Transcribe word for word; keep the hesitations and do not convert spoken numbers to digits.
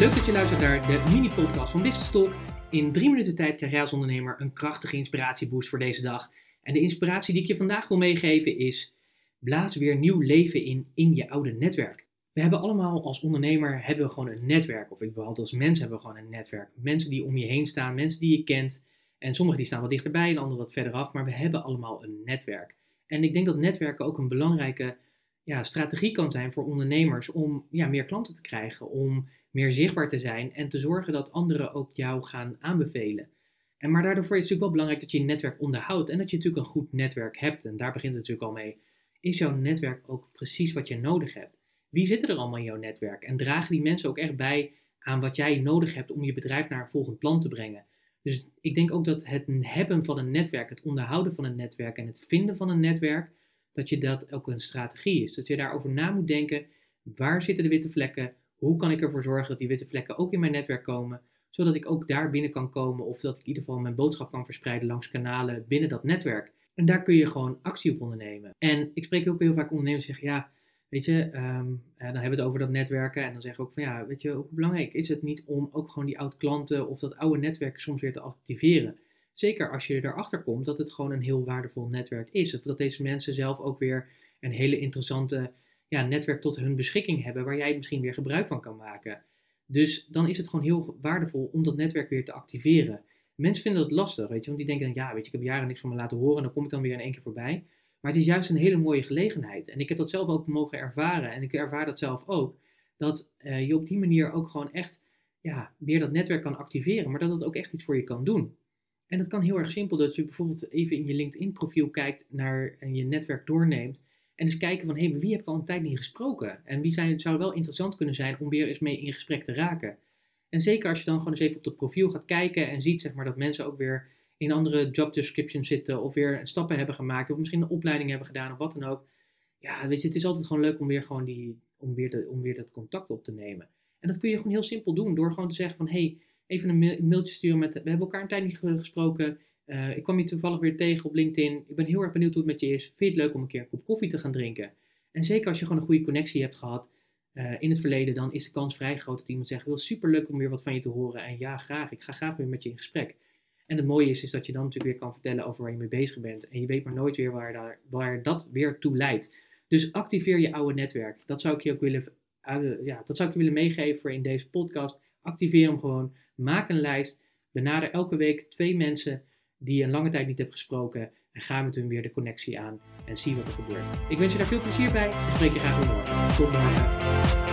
Leuk dat je luistert naar de mini-podcast van Business Talk. In drie minuten tijd krijg jij als ondernemer een krachtige inspiratieboost voor deze dag. En de inspiratie die ik je vandaag wil meegeven is: blaas weer nieuw leven in in je oude netwerk. We hebben allemaal als ondernemer hebben we gewoon een netwerk. Of ik bedoel, als mens hebben we gewoon een netwerk. Mensen die om je heen staan, mensen die je kent. En sommige die staan wat dichterbij en anderen wat verder af. Maar we hebben allemaal een netwerk. En ik denk dat netwerken ook een belangrijke ja, strategie kan zijn voor ondernemers om ja, meer klanten te krijgen, om meer zichtbaar te zijn en te zorgen dat anderen ook jou gaan aanbevelen. En maar daardoor is het natuurlijk wel belangrijk dat je je netwerk onderhoudt en dat je natuurlijk een goed netwerk hebt. En daar begint het natuurlijk al mee. Is jouw netwerk ook precies wat je nodig hebt? Wie zitten er allemaal in jouw netwerk? En dragen die mensen ook echt bij aan wat jij nodig hebt om je bedrijf naar een volgend plan te brengen? Dus ik denk ook dat het hebben van een netwerk, het onderhouden van een netwerk en het vinden van een netwerk, dat je dat ook een strategie is. Dat je daarover na moet denken, waar zitten de witte vlekken? Hoe kan ik ervoor zorgen dat die witte vlekken ook in mijn netwerk komen? Zodat ik ook daar binnen kan komen of dat ik in ieder geval mijn boodschap kan verspreiden langs kanalen binnen dat netwerk. En daar kun je gewoon actie op ondernemen. En ik spreek ook heel vaak ondernemers die zeggen, ja, weet je, um, dan hebben we het over dat netwerken. En dan zeggen we ook van, ja, weet je, hoe belangrijk is het niet om ook gewoon die oud-klanten of dat oude netwerk soms weer te activeren? Zeker als je erachter komt dat het gewoon een heel waardevol netwerk is. Of dat deze mensen zelf ook weer een hele interessante ja, netwerk tot hun beschikking hebben, waar jij misschien weer gebruik van kan maken. Dus dan is het gewoon heel waardevol om dat netwerk weer te activeren. Mensen vinden dat lastig, weet je, want die denken dan, ja, weet je, ik heb jaren niks van me laten horen en dan kom ik dan weer in één keer voorbij. Maar het is juist een hele mooie gelegenheid. En ik heb dat zelf ook mogen ervaren. En ik ervaar dat zelf ook. Dat uh, je op die manier ook gewoon echt ja, weer dat netwerk kan activeren. Maar dat het ook echt iets voor je kan doen. En dat kan heel erg simpel. Dat je bijvoorbeeld even in je LinkedIn profiel kijkt naar en je netwerk doorneemt. En dus kijken van, hé, hey, wie heb ik al een tijd niet gesproken? En wie zijn, zou wel interessant kunnen zijn om weer eens mee in gesprek te raken? En zeker als je dan gewoon eens even op dat profiel gaat kijken en ziet zeg maar, dat mensen ook weer in andere job descriptions zitten of weer stappen hebben gemaakt of misschien een opleiding hebben gedaan of wat dan ook. Ja, weet je, het is altijd gewoon leuk om weer, gewoon die, om weer, de, om weer dat contact op te nemen. En dat kun je gewoon heel simpel doen door gewoon te zeggen van, hé, hey, even een mailtje sturen met, we hebben elkaar een tijd niet gesproken, uh, ik kwam je toevallig weer tegen op LinkedIn, ik ben heel erg benieuwd hoe het met je is, vind je het leuk om een keer een kop koffie te gaan drinken? En zeker als je gewoon een goede connectie hebt gehad uh, in het verleden, dan is de kans vrij groot dat iemand zegt, wel super leuk om weer wat van je te horen en ja, graag, ik ga graag weer met je in gesprek. En het mooie is, is dat je dan natuurlijk weer kan vertellen over waar je mee bezig bent. En je weet maar nooit weer waar, daar, waar dat weer toe leidt. Dus activeer je oude netwerk. Dat zou ik je ook willen, uh, ja, dat zou ik je willen meegeven voor in deze podcast. Activeer hem gewoon. Maak een lijst. Benader elke week twee mensen die je een lange tijd niet hebt gesproken. En ga met hun weer de connectie aan. En zie wat er gebeurt. Ik wens je daar veel plezier bij. En spreek je graag weer morgen. Tot morgen.